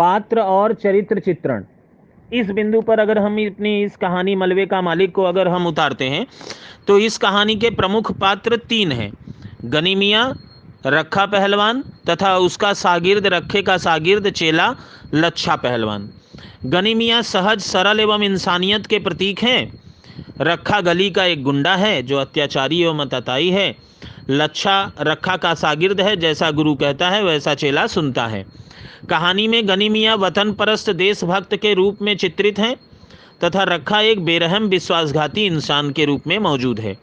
पात्र और चरित्र चित्रण, इस बिंदु पर अगर हम अपनी इस कहानी मलबे का मालिक को अगर हम उतारते हैं तो इस कहानी के प्रमुख पात्र तीन हैं, गनी मिया, रक्खा पहलवान तथा उसका शागिर्द, रक्खे का शागिर्द चेला लच्छा पहलवान। गनी मिया सहज सरल एवं इंसानियत के प्रतीक हैं। रक्खा गली का एक गुंडा है जो अत्याचारी एवं मतताई है। लच्छा रक्खा का शागिर्द है, जैसा गुरु कहता है वैसा चेला सुनता है। कहानी में गनी मिया वतन परस्त देशभक्त के रूप में चित्रित हैं तथा रक्खा एक बेरहम विश्वासघाती इंसान के रूप में मौजूद है।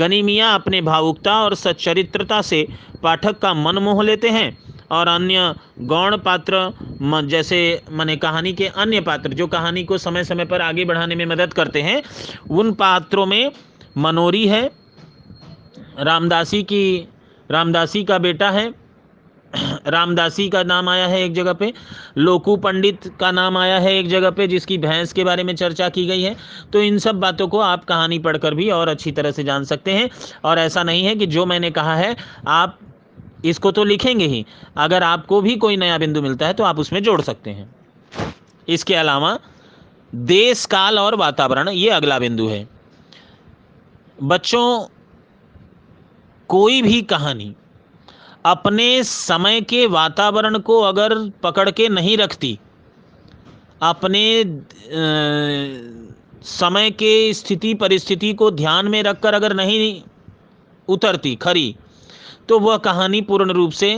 गनी मिया अपने भावुकता और सच्चरित्रता से पाठक का मन मोह लेते हैं और अन्य गौण पात्र जैसे माने कहानी के अन्य पात्र जो कहानी को समय समय पर आगे बढ़ाने में मदद करते हैं, उन पात्रों में मनोरी है, रामदासी का बेटा है, रामदासी का नाम आया है एक जगह पे, लोकू पंडित का नाम आया है एक जगह पे, जिसकी भैंस के बारे में चर्चा की गई है। तो इन सब बातों को आप कहानी पढ़कर भी और अच्छी तरह से जान सकते हैं। और ऐसा नहीं है कि जो मैंने कहा है आप इसको तो लिखेंगे ही, अगर आपको भी कोई नया बिंदु मिलता है तो आप उसमें जोड़ सकते हैं। इसके अलावा देश, काल और वातावरण, ये अगला बिंदु है। बच्चों, कोई भी कहानी अपने समय के वातावरण को अगर पकड़ के नहीं रखती, अपने समय के स्थिति परिस्थिति को ध्यान में रखकर अगर नहीं उतरती खरी, तो वह कहानी पूर्ण रूप से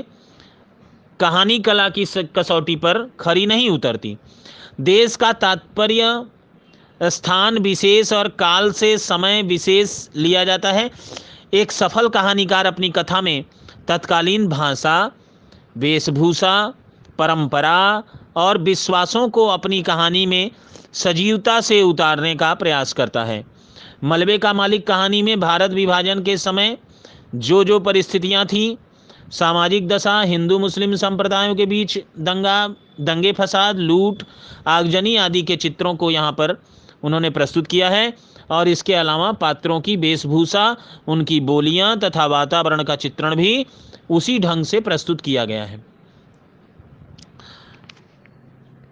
कहानी कला की कसौटी पर खरी नहीं उतरती। देश का तात्पर्य स्थान विशेष और काल से समय विशेष लिया जाता है। एक सफल कहानीकार अपनी कथा में तत्कालीन भाषा, वेशभूषा, परंपरा और विश्वासों को अपनी कहानी में सजीवता से उतारने का प्रयास करता है। मलबे का मालिक कहानी में भारत विभाजन के समय जो जो परिस्थितियां थीं, सामाजिक दशा, हिंदू मुस्लिम संप्रदायों के बीच दंगे फसाद, लूट, आगजनी आदि के चित्रों को यहाँ पर उन्होंने प्रस्तुत किया है। और इसके अलावा पात्रों की वेशभूषा, उनकी बोलियां तथा वातावरण का चित्रण भी उसी ढंग से प्रस्तुत किया गया है।